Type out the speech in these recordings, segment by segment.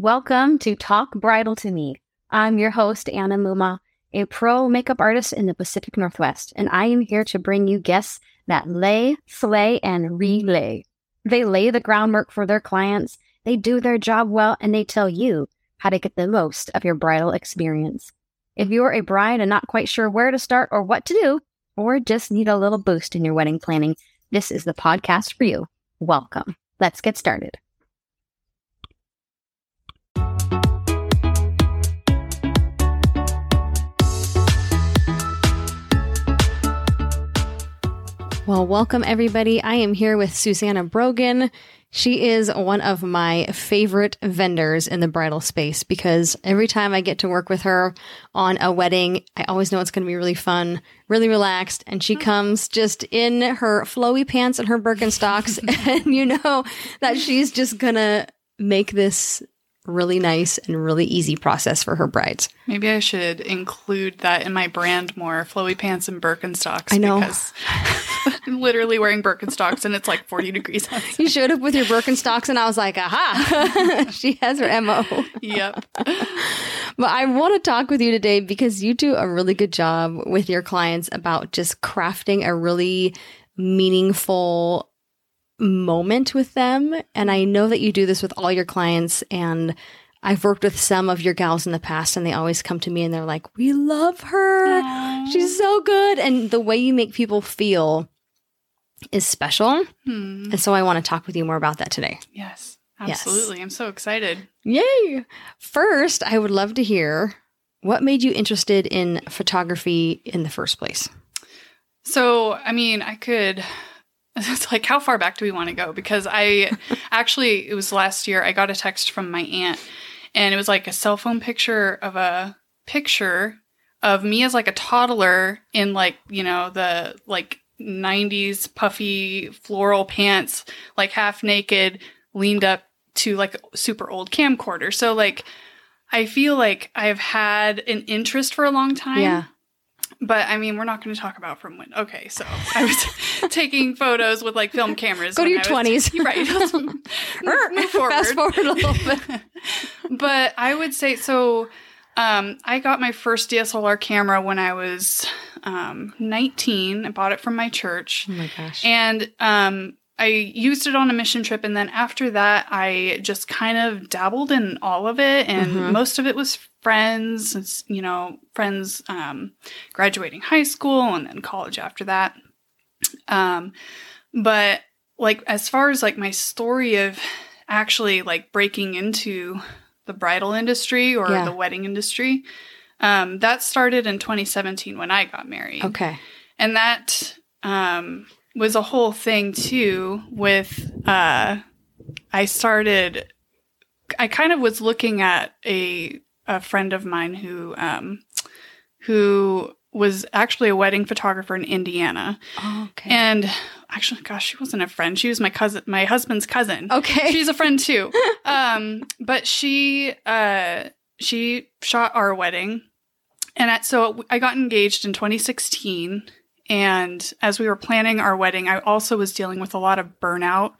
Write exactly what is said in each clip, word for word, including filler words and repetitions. Welcome to Talk Bridal to Me. I'm your host, Anna Mumau, a pro makeup artist in the Pacific Northwest, and I am here to bring you guests that lay, slay, and relay. They lay the groundwork for their clients, they do their job well, and they tell you how to get the most of your bridal experience. If you're a bride and not quite sure where to start or what to do, or just need a little boost in your wedding planning, this is the podcast for you. Welcome. Let's get started. Well, welcome everybody. I am here with Susanna Brogan. She is one of my favorite vendors in the bridal space because every time I get to work with her on a wedding, I always know it's going to be really fun, really relaxed. And she comes just in her flowy pants and her Birkenstocks and you know that she's just going to make this really nice and really easy process for her brides. Maybe I should include that in my brand more, flowy pants and Birkenstocks. I know. Because I'm literally wearing Birkenstocks and it's like forty degrees outside. You showed up with your Birkenstocks and I was like, aha, she has her M O. Yep. But I want to talk with you today because you do a really good job with your clients about just crafting a really meaningful moment with them. And I know that you do this with all your clients. And I've worked with some of your gals in the past and they always come to me and they're like, we love her. Aww. She's so good. And the way you make people feel is special. Hmm. And so I want to talk with you more about that today. Yes, absolutely. Yes. I'm so excited. Yay. First, I would love to hear what made you interested in photography in the first place? So, I mean, I could... It's like, how far back do we want to go? Because I actually, it was last year, I got a text from my aunt and it was like a cell phone picture of a picture of me as like a toddler in like, you know, the like nineties puffy floral pants, like half naked, leaned up to like a super old camcorder. So like, I feel like I've had an interest for a long time. Yeah. But, I mean, we're not going to talk about from when. Okay, so I was taking photos with, like, film cameras. Go to your twenties. T- right. move, move forward. Fast forward a little bit. But I would say, so um, I got my first D S L R camera when I was um, nineteen. I bought it from my church. Oh, my gosh. And um, I used it on a mission trip. And then after that, I just kind of dabbled in all of it. And mm-hmm. most of it was friends, you know, friends um, graduating high school and then college after that. Um, but like, as far as like my story of actually like breaking into the bridal industry or yeah. the wedding industry, um, that started in twenty seventeen when I got married. Okay. And that um, was a whole thing too with, uh, I started, I kind of was looking at a a friend of mine who um, who was actually a wedding photographer in Indiana. Oh, okay. And actually, gosh, she wasn't a friend. She was my cousin, my husband's cousin. Okay. She's a friend too. um, but she uh, she shot our wedding. And at, so I got engaged in twenty sixteen. And as we were planning our wedding, I also was dealing with a lot of burnout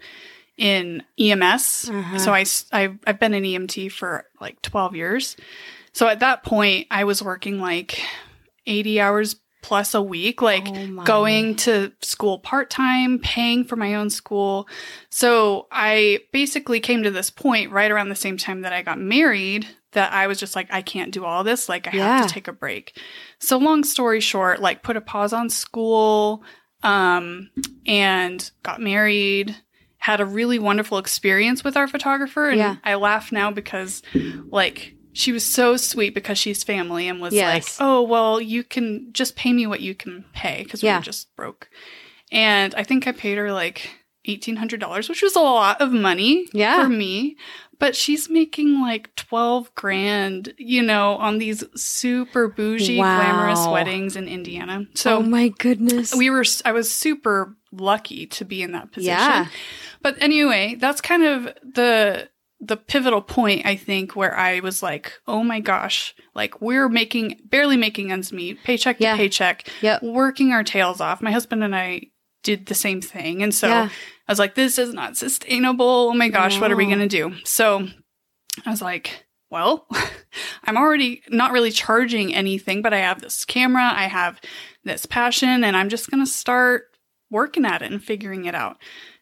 in E M S. Uh-huh. So I, I, I've been an E M T for like twelve years. So at that point, I was working like eighty hours plus a week, like oh going to school part-time, paying for my own school. So I basically came to this point right around the same time that I got married that I was just like, I can't do all this. Like I yeah. have to take a break. So long story short, like put a pause on school um, and got married. Had a really wonderful experience with our photographer. And yeah. I laugh now because, like, she was so sweet because she's family and was yes. like, oh, well, you can just pay me what you can pay because yeah. we were just broke. And I think I paid her, like, eighteen hundred dollars, which was a lot of money yeah. for me. But she's making, like, twelve grand, you know, on these super bougie, wow. glamorous weddings in Indiana. So oh, my goodness. We were – I was super lucky to be in that position. Yeah. But anyway, that's kind of the the pivotal point, I think, where I was like, oh my gosh, like we're making, barely making ends meet, paycheck to yeah. paycheck, yep. working our tails off. My husband and I did the same thing. And so yeah. I was like, this is not sustainable. Oh my gosh, no. What are we going to do? So I was like, well, I'm already not really charging anything, but I have this camera, I have this passion, and I'm just going to start working at it and figuring it out.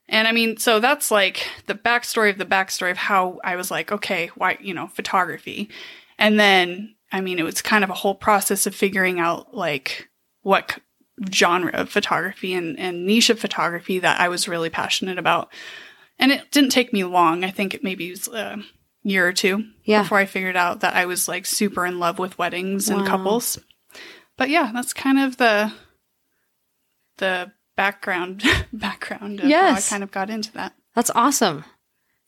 And I mean, so that's like the backstory of the backstory of how I was like, okay, why, you know, photography. And then, I mean, it was kind of a whole process of figuring out like what genre of photography and, and niche of photography that I was really passionate about. And it didn't take me long. I think it maybe was a year or two yeah. before I figured out that I was like super in love with weddings wow. and couples. But yeah, that's kind of the, the, background background of yes. how I kind of got into that. That's awesome.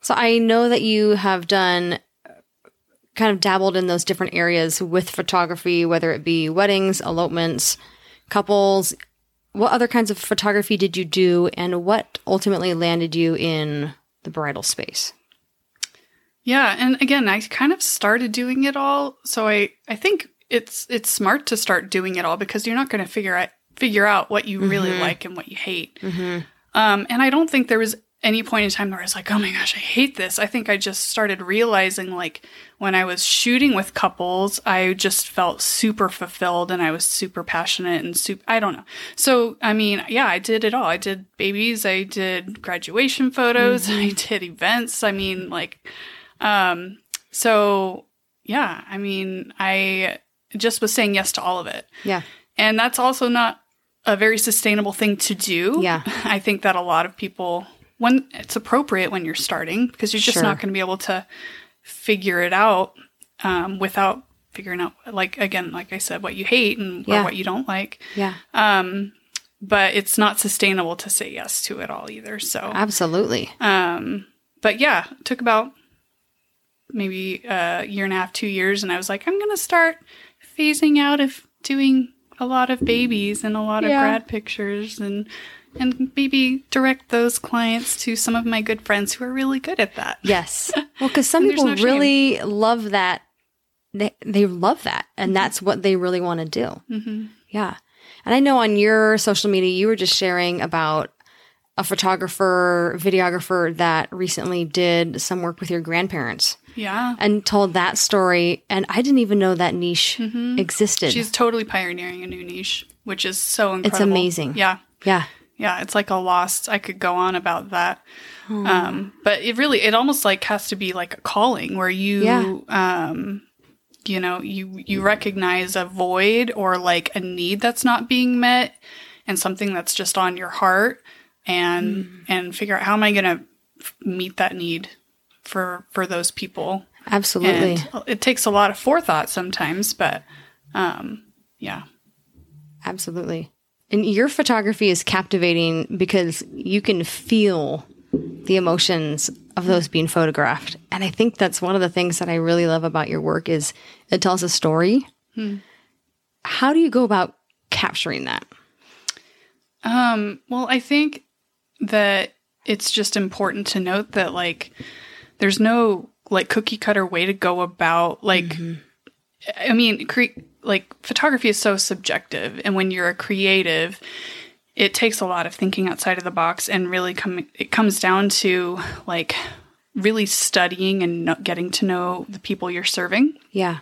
So I know that you have done kind of dabbled in those different areas with photography, whether it be weddings, elopements, couples. What other kinds of photography did you do, and what ultimately landed you in the bridal space? Yeah, and again, I kind of started doing it all. So I, I think it's it's smart to start doing it all, because you're not going to figure out figure out what you really mm-hmm. like and what you hate. Mm-hmm. Um, and I don't think there was any point in time where I was like, oh my gosh, I hate this. I think I just started realizing, like, when I was shooting with couples, I just felt super fulfilled and I was super passionate and super, I don't know. So, I mean, yeah, I did it all. I did babies. I did graduation photos. Mm-hmm. I did events. I mean, like, um, so yeah, I mean, I just was saying yes to all of it. Yeah. And that's also not a very sustainable thing to do. Yeah. I think that a lot of people, when it's appropriate when you're starting, because you're just sure. not going to be able to figure it out um, without figuring out, like, again, like I said, what you hate and yeah. or what you don't like. Yeah. Um, but it's not sustainable to say yes to it all either. So absolutely. Um, but yeah, it took about maybe a year and a half, two years, and I was like, I'm going to start phasing out of doing a lot of babies and a lot yeah. of grad pictures, and and maybe direct those clients to some of my good friends who are really good at that. Yes. Well, because some people no really shame. love that. They they love that. And mm-hmm. that's what they really want to do. Mm-hmm. Yeah. And I know on your social media, you were just sharing about a photographer, videographer that recently did some work with your grandparents. Yeah. And told that story. And I didn't even know that niche mm-hmm. existed. She's totally pioneering a new niche, which is so incredible. It's amazing. Yeah. Yeah. Yeah. It's like a lost, I could go on about that. Hmm. Um, but it really, it almost like has to be like a calling where you, yeah. um, you know, you, you recognize a void or like a need that's not being met and something that's just on your heart, and, mm. and figure out how am I going to f- meet that need for, for those people. Absolutely. And it takes a lot of forethought sometimes, but, um, yeah. Absolutely. And your photography is captivating because you can feel the emotions of those being photographed. And I think that's one of the things that I really love about your work is it tells a story. Hmm. How do you go about capturing that? Um, well, I think that it's just important to note that, like, there's no, like, cookie-cutter way to go about, like, mm-hmm. I mean, cre- like, photography is so subjective, and when you're a creative, it takes a lot of thinking outside of the box, and really com- it comes down to, like, really studying and not getting to know the people you're serving. Yeah.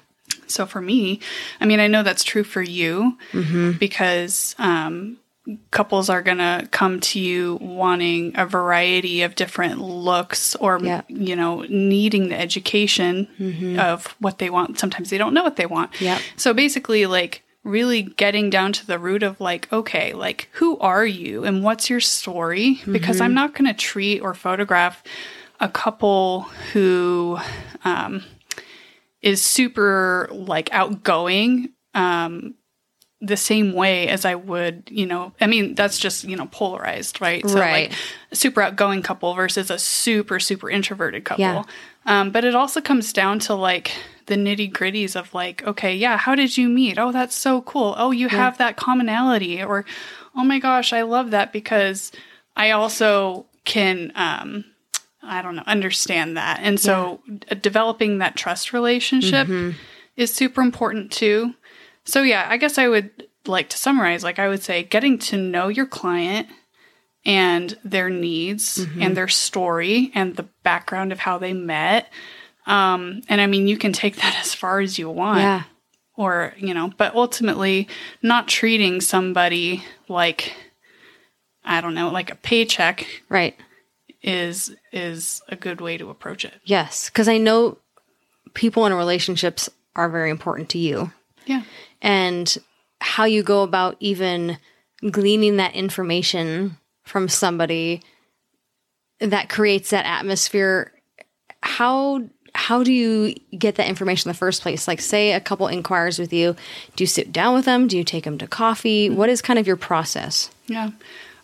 So for me, I mean, I know that's true for you, mm-hmm. because, um, couples are going to come to you wanting a variety of different looks or, yeah. you know, needing the education mm-hmm. of what they want. Sometimes they don't know what they want. Yep. So basically, like, really getting down to the root of, like, okay, like, who are you and what's your story? Because mm-hmm. I'm not going to treat or photograph a couple who um, is super, like, outgoing, um, the same way as I would, you know, I mean, that's just, you know, polarized, right? So right. like a super outgoing couple versus a super, super introverted couple. Yeah. Um, but it also comes down to, like, the nitty gritties of, like, okay, yeah, how did you meet? Oh, that's so cool. Oh, you yeah. have that commonality, or, oh my gosh, I love that because I also can, um, I don't know, understand that. And so yeah. developing that trust relationship mm-hmm. is super important too. So, yeah, I guess I would like to summarize, like, I would say getting to know your client and their needs mm-hmm. and their story and the background of how they met, Um, and I mean, you can take that as far as you want. Yeah. Or, you know, but ultimately not treating somebody like, I don't know, like a paycheck. Right. Is, is a good way to approach it. Yes. Cause I know people in relationships are very important to you. Yeah. And how you go about even gleaning that information from somebody that creates that atmosphere. How, how do you get that information in the first place? Like, say a couple inquires with you, do you sit down with them? Do you take them to coffee? What is kind of your process? Yeah.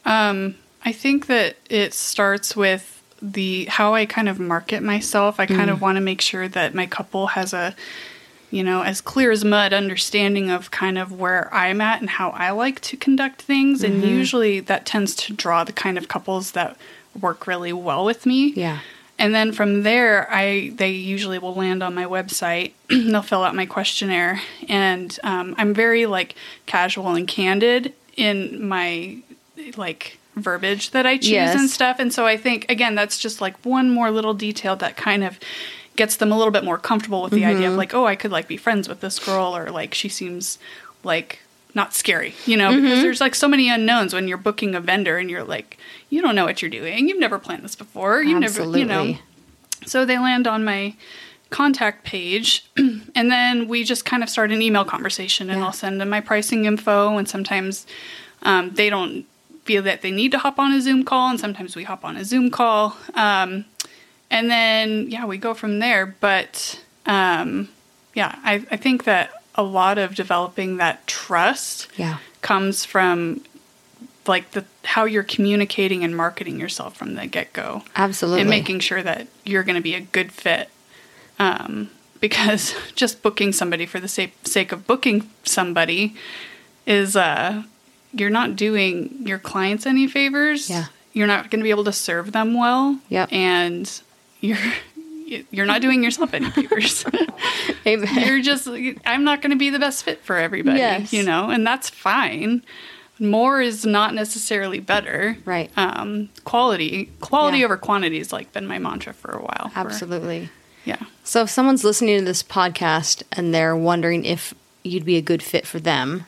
Um, I think that it starts with the, how I kind of market myself. I kind mm. of want to make sure that my couple has a, you know, as clear as mud understanding of kind of where I'm at and how I like to conduct things. Mm-hmm. And usually that tends to draw the kind of couples that work really well with me. Yeah. And then from there, I they usually will land on my website. They'll fill out my questionnaire. And um, I'm very, like, casual and candid in my, like, verbiage that I choose. Yes. And stuff. And so I think, again, that's just, like, one more little detail that kind of gets them a little bit more comfortable with the mm-hmm. idea of, like, oh, I could, like, be friends with this girl, or, like, she seems, like, not scary, you know, mm-hmm. because there's, like, so many unknowns when you're booking a vendor and you're, like, you don't know what you're doing. You've never planned this before. You've Absolutely. never, you know. So they land on my contact page, and then we just kind of start an email conversation, and yeah. I'll send them my pricing info, and sometimes um, they don't feel that they need to hop on a Zoom call, and sometimes we hop on a Zoom call. Um, and then, yeah, we go from there. But, um, yeah, I, I think that a lot of developing that trust yeah. comes from, like, the how you're communicating and marketing yourself from the get-go. Absolutely. And making sure that you're going to be a good fit. Um, because just booking somebody for the sake, sake of booking somebody is... Uh, you're not doing your clients any favors. Yeah. You're not going to be able to serve them well. Yep. And you're you're not doing yourself any favors. Amen. You're just, I'm not going to be the best fit for everybody, yes. you know, and that's fine. More is not necessarily better. Right. Um, quality, quality yeah. over quantity has, like, been my mantra for a while. Absolutely. For, yeah. So if someone's listening to this podcast and they're wondering if you'd be a good fit for them,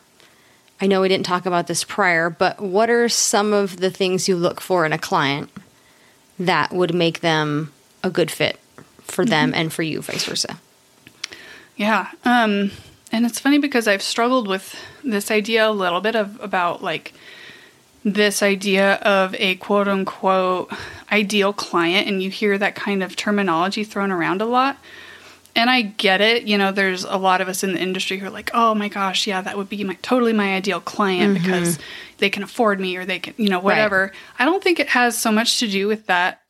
I know we didn't talk about this prior, but what are some of the things you look for in a client that would make them a good fit for them mm-hmm. and for you, vice versa? Yeah. Um, and it's funny because I've struggled with this idea a little bit of about, like, this idea of a quote unquote ideal client. And you hear that kind of terminology thrown around a lot. And I get it. You know, there's a lot of us in the industry who are like, oh, my gosh, yeah, that would be my totally my ideal client mm-hmm. because they can afford me, or they can, you know, whatever. Right. I don't think it has so much to do with that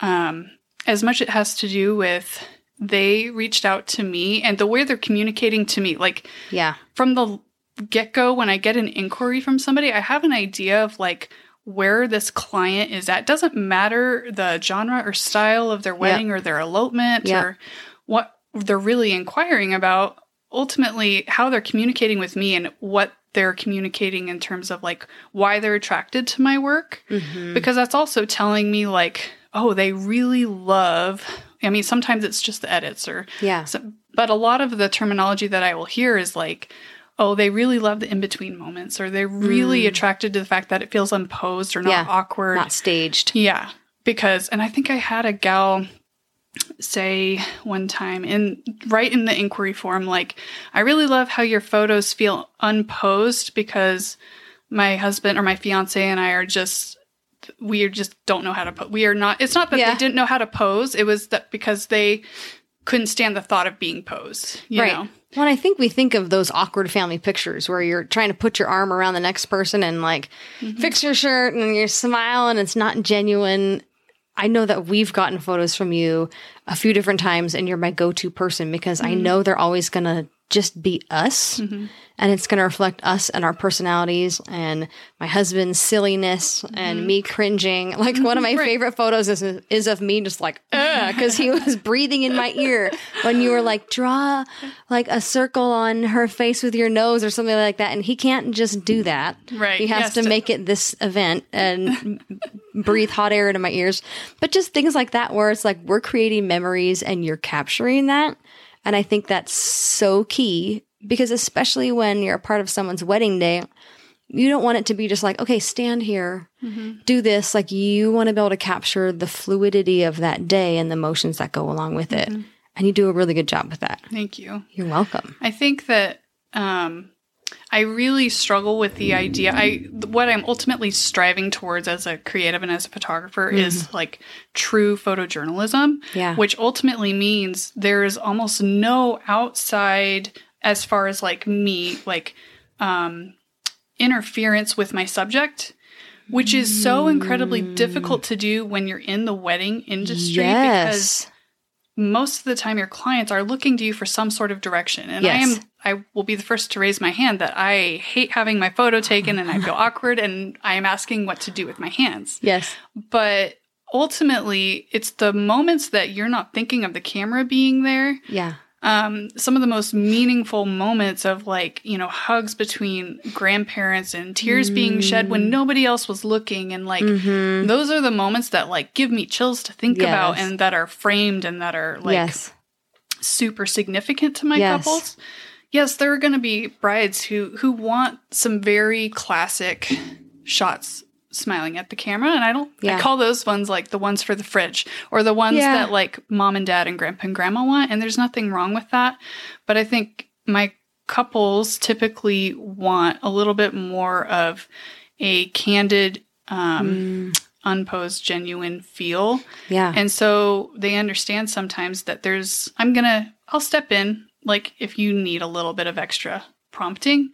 um, as much it has to do with they reached out to me and the way they're communicating to me. Like, yeah, from the get-go, when I get an inquiry from somebody, I have an idea of, like, where this client is at. Doesn't matter the genre or style of their wedding yep. or their elopement yep. or what they're really inquiring about, ultimately how they're communicating with me and what they're communicating in terms of, like, why they're attracted to my work. Mm-hmm. Because that's also telling me, like, oh, they really love, I mean, sometimes it's just the edits or, yeah. So, but a lot of the terminology that I will hear is like, oh, they really love the in-between moments, or they're really mm. attracted to the fact that it feels unposed or not yeah, awkward. Not staged. Yeah. Because, and I think I had a gal say one time in right in the inquiry form, like, I really love how your photos feel unposed because my husband or my fiance and I are just, we just don't know how to, po- we are not, it's not that yeah. they didn't know how to pose. It was that because they couldn't stand the thought of being posed, you right. know? Well, and I think we think of those awkward family pictures where you're trying to put your arm around the next person and, like, mm-hmm. fix your shirt and you're smiling, it's not genuine. I know that we've gotten photos from you a few different times, and you're my go-to person because mm-hmm. I know they're always going to just be us, mm-hmm. and it's going to reflect us and our personalities and my husband's silliness mm-hmm. and me cringing. Like, one of my right. favorite photos is, is of me just like, ugh, because he was breathing in my ear when you were like, draw like a circle on her face with your nose or something like that. And he can't just do that. Right. He has yes. to make it this event and breathe hot air into my ears. But just things like that where it's like we're creating memories and you're capturing that. And I think that's so key, because especially when you're a part of someone's wedding day, you don't want it to be just like, okay, stand here, mm-hmm. do this. Like, you want to be able to capture the fluidity of that day and the emotions that go along with it. Mm-hmm. And you do a really good job with that. Thank you. You're welcome. I think that um, I really struggle with the idea. I what I'm ultimately striving towards as a creative and as a photographer mm-hmm. is like true photojournalism, yeah. which ultimately means there is almost no outside, as far as like me, like um, interference with my subject, which is so incredibly mm. difficult to do when you're in the wedding industry yes. because most of the time your clients are looking to you for some sort of direction. And yes. I am I will be the first to raise my hand that I hate having my photo taken and I feel awkward and I am asking what to do with my hands. Yes. But ultimately it's the moments that you're not thinking of the camera being there. Yeah. Um, some of the most meaningful moments of, like, you know, hugs between grandparents and tears mm. being shed when nobody else was looking. And like, mm-hmm. those are the moments that like give me chills to think yes. about and that are framed and that are like yes. super significant to my yes. couples. Yes. There are going to be brides who, who want some very classic shots smiling at the camera. And I don't, yeah. I call those ones like the ones for the fridge or the ones yeah. that like mom and dad and grandpa and grandma want. And there's nothing wrong with that. But I think my couples typically want a little bit more of a candid, um, mm. unposed, genuine feel. Yeah. And so they understand sometimes that there's, I'm going to, I'll step in, like, if you need a little bit of extra prompting.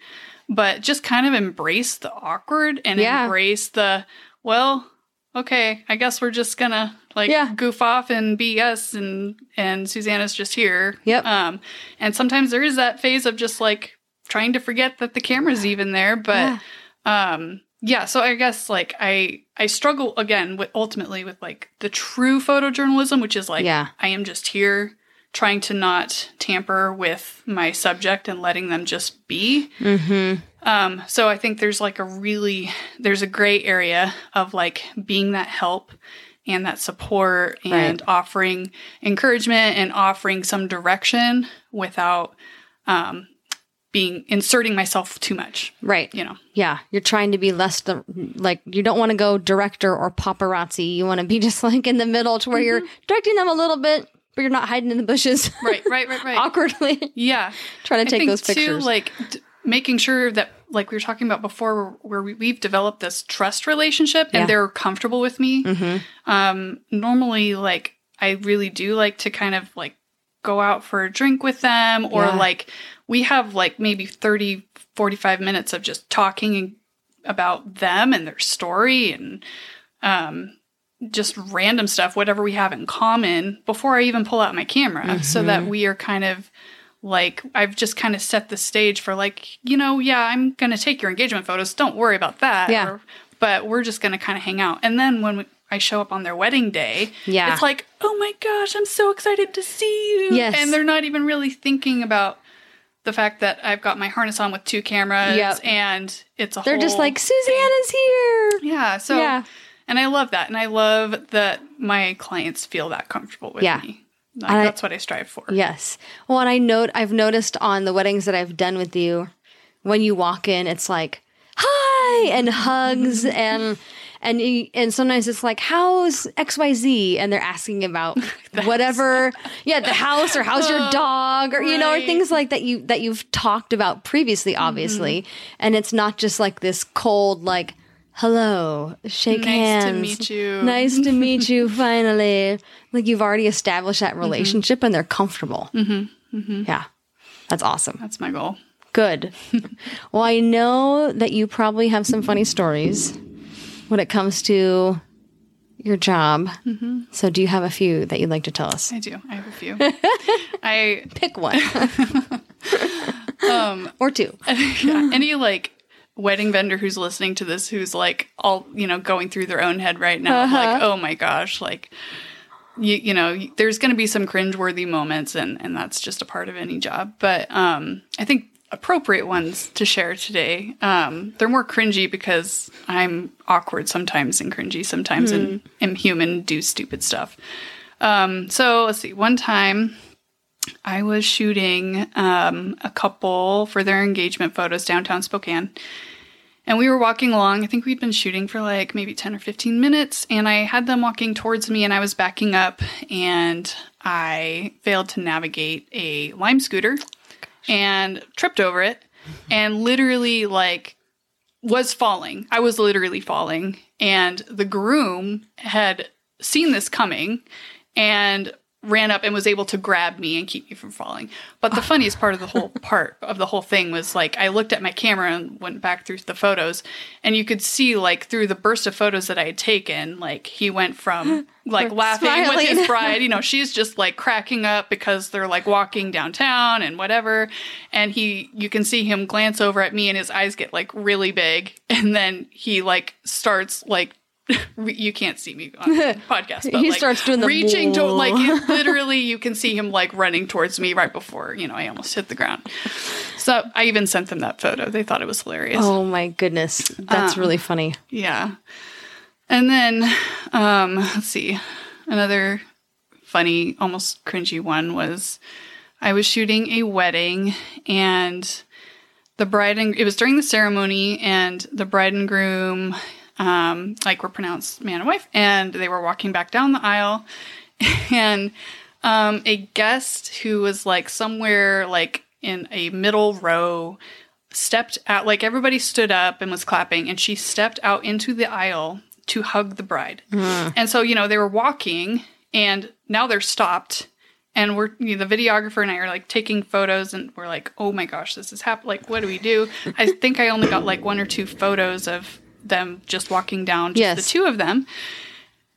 But just kind of embrace the awkward and yeah. embrace the, well, okay, I guess we're just going to like yeah. goof off and be us and, and Susanna's just here. Yep. Um, and sometimes there is that phase of just like trying to forget that the camera's even there. But yeah. um, yeah, so I guess like I, I struggle again with ultimately with like the true photojournalism, which is like, yeah. I am just here, trying to not tamper with my subject and letting them just be. Mm-hmm. Um, so I think there's like a really, there's a gray area of like being that help and that support and right. offering encouragement and offering some direction without um, being, inserting myself too much. Right. You know? Yeah. You're trying to be less, the, like, you don't want to go director or paparazzi. You want to be just like in the middle to where mm-hmm. you're directing them a little bit, but you're not hiding in the bushes. Right, right, right, right. Awkwardly. Yeah. Trying to take I think those pictures. Too, like d- making sure that, like we were talking about before, where we, we've developed this trust relationship and yeah. they're comfortable with me. Mm-hmm. Um, normally, like, I really do like to kind of like go out for a drink with them or yeah. like we have like maybe thirty, forty-five minutes of just talking about them and their story and, um, just random stuff, whatever we have in common before I even pull out my camera mm-hmm. so that we are kind of like, I've just kind of set the stage for like, you know, yeah, I'm going to take your engagement photos. Don't worry about that. Yeah. Or, but we're just going to kind of hang out. And then when we, I show up on their wedding day, yeah. it's like, oh my gosh, I'm so excited to see you. Yes. And they're not even really thinking about the fact that I've got my harness on with two cameras yep. and it's a they're whole just like, Susanna's here. Yeah. So yeah. And I love that. And I love that my clients feel that comfortable with yeah. me. Like, I, that's what I strive for. Yes. Well, and I note, I've noticed on the weddings that I've done with you, when you walk in, it's like, hi, and hugs. and and and sometimes it's like, how's X Y Z? And they're asking about whatever. Yeah, the house or how's your dog or, right. you know, or things like that you, that you've talked about previously, obviously. Mm-hmm. And it's not just like this cold, like, hello, shake nice hands. Nice to meet you. Nice to meet you, finally. Like, you've already established that relationship mm-hmm. and they're comfortable. Mm-hmm. Mm-hmm. Yeah. That's awesome. That's my goal. Good. Well, I know that you probably have some funny stories when it comes to your job. Mm-hmm. So do you have a few that you'd like to tell us? I do. I have a few. I pick one. um, or two. Yeah, any, like, wedding vendor who's listening to this, who's like all, you know, going through their own head right now. Uh-huh. Like, oh my gosh, like, you, you know, there's going to be some cringeworthy moments and, and that's just a part of any job. But um, I think appropriate ones to share today. Um, they're more cringy because I'm awkward sometimes and cringy sometimes mm. and am human, do stupid stuff. Um, so let's see. One time I was shooting um, a couple for their engagement photos downtown Spokane. And we were walking along. I think we'd been shooting for like maybe ten or fifteen minutes. And I had them walking towards me and I was backing up. And I failed to navigate a Lime scooter and tripped over it and literally like was falling. I was literally falling. And the groom had seen this coming and ran up and was able to grab me and keep me from falling. But the funniest part of the whole part of the whole thing was like, I looked at my camera and went back through the photos and you could see like through the burst of photos that I had taken, like he went from like laughing smiling. With his bride, you know, she's just like cracking up because they're like walking downtown and whatever. And he, you can see him glance over at me and his eyes get like really big. And then he like starts like, you can't see me on the podcast, but he like starts doing the reaching to like it, literally you can see him like running towards me right before, you know, I almost hit the ground. So I even sent them that photo. They thought it was hilarious. Oh my goodness. That's um, really funny. Yeah. And then, um, let's see, another funny, almost cringy one was I was shooting a wedding and the bride and it was during the ceremony and the bride and groom, Um, like were pronounced man and wife, and they were walking back down the aisle, and um, a guest who was like somewhere like in a middle row stepped out, like everybody stood up and was clapping, and she stepped out into the aisle to hug the bride. Mm. And so, you know, they were walking, and now they're stopped, and we're, you know, the videographer and I are like taking photos, and we're like, oh my gosh, this is happening. Like, what do we do? I think I only got like one or two photos of them just walking down, just yes. the two of them.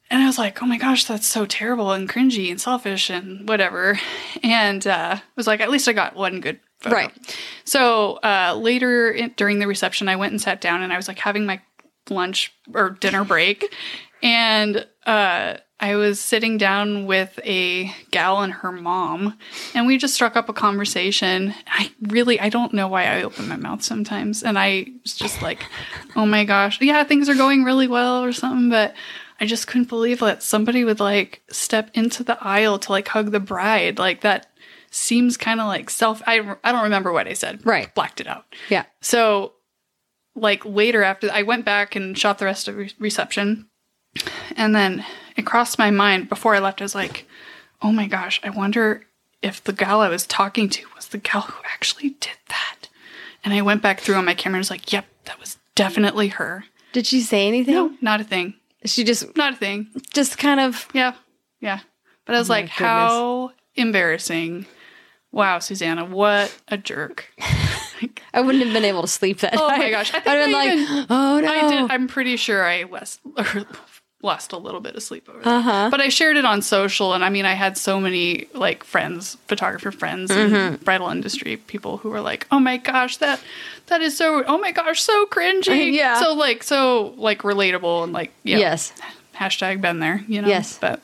And I was like, oh my gosh, that's so terrible and cringy and selfish and whatever. And uh, I was like, at least I got one good photo. Right. So uh, later in, during the reception, I went and sat down and I was like having my lunch or dinner break. And uh, I was sitting down with a gal and her mom. And we just struck up a conversation. I really, I don't know why I open my mouth sometimes. And I was just like, oh my gosh. Yeah, things are going really well or something. But I just couldn't believe that somebody would like step into the aisle to like hug the bride. Like that seems kind of like self. I, I don't remember what I said. Right. Blacked it out. Yeah. So like later after I went back and shot the rest of re- reception. And then it crossed my mind before I left. I was like, oh my gosh, I wonder if the gal I was talking to was the gal who actually did that. And I went back through on my camera and was like, yep, that was definitely her. Did she say anything? No, not a thing. She just... Not a thing. Just kind of... Yeah, yeah. But I was oh like, how embarrassing. Wow, Susanna, what a jerk. I wouldn't have been able to sleep that oh night. Oh my gosh. I think I'd have been I even, like, oh no. I did, I'm pretty sure I was... lost a little bit of sleep over there. Uh-huh. But I shared it on social, and I mean, I had so many, like, friends, photographer friends, mm-hmm. and bridal industry people who were like, oh my gosh, that that is so, oh my gosh, so cringy. Yeah. So, like, so, like, relatable and, like, yeah. Yes. Hashtag been there, you know? Yes. But...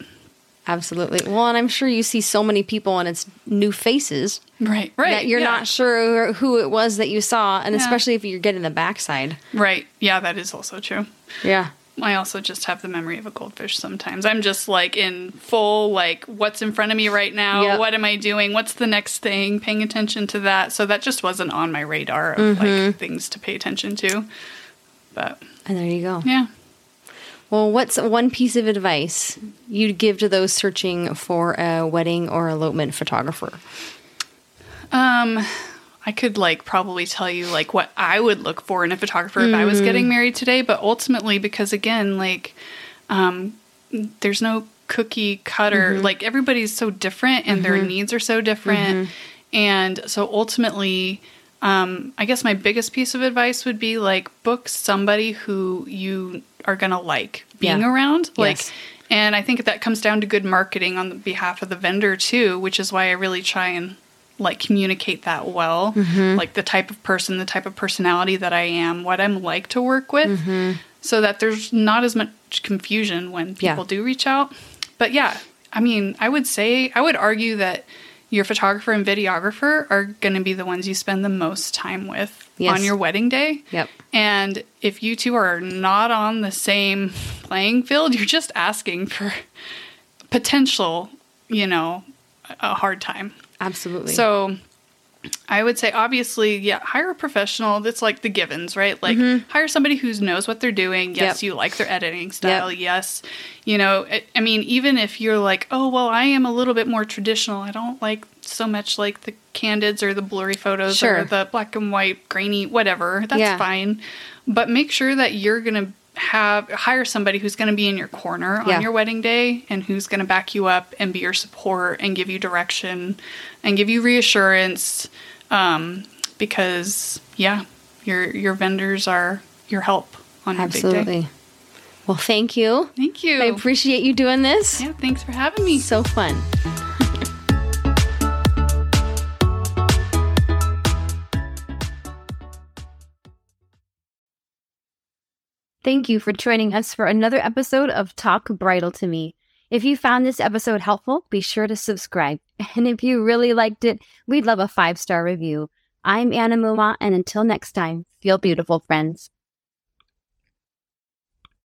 Absolutely. Well, and I'm sure you see so many people and it's new faces. Right, right. That you're yeah. not sure who it was that you saw, and yeah. especially if you're getting the backside. Right. Yeah, that is also true. Yeah. I also just have the memory of a goldfish sometimes. I'm just, like, in full, like, what's in front of me right now? Yep. What am I doing? What's the next thing? Paying attention to that. So that just wasn't on my radar of, mm-hmm. like, things to pay attention to. But and there you go. Yeah. Well, what's one piece of advice you'd give to those searching for a wedding or elopement photographer? Um... I could, like, probably tell you, like, what I would look for in a photographer mm-hmm. if I was getting married today. But ultimately, because, again, like, um, there's no cookie cutter. Mm-hmm. Like, everybody's so different and mm-hmm. their needs are so different. Mm-hmm. And so ultimately, um, I guess my biggest piece of advice would be, like, book somebody who you are going to like being yeah. around. Like, yes. And I think that comes down to good marketing on the behalf of the vendor, too, which is why I really try and... like communicate that well, mm-hmm. like the type of person, the type of personality that I am, what I'm like to work with, mm-hmm. so that there's not as much confusion when people yeah. do reach out. But yeah, I mean, I would say, I would argue that your photographer and videographer are going to be the ones you spend the most time with yes. on your wedding day. Yep. And if you two are not on the same playing field, you're just asking for potential, you know, a hard time. Absolutely. So I would say, obviously, yeah, hire a professional. That's like the givens, right? Like mm-hmm. hire somebody who knows what they're doing. Yes, yep. you like their editing style. Yep. Yes. You know, I, I mean, even if you're like, oh, well, I am a little bit more traditional. I don't like so much like the candids or the blurry photos sure. or the black and white, grainy, whatever. That's yeah. fine. But make sure that you're going to have hire somebody who's going to be in your corner yeah. on your wedding day and who's going to back you up and be your support and give you direction and give you reassurance, um, because yeah, your your vendors are your help on your Absolutely. big day. Well, thank you. Thank you. I appreciate you doing this. Yeah, thanks for having me. So fun. Thank you for joining us for another episode of Talk Bridal to Me. If you found this episode helpful, be sure to subscribe. And if you really liked it, we'd love a five-star review. I'm Anna Mumau, and until next time, feel beautiful, friends.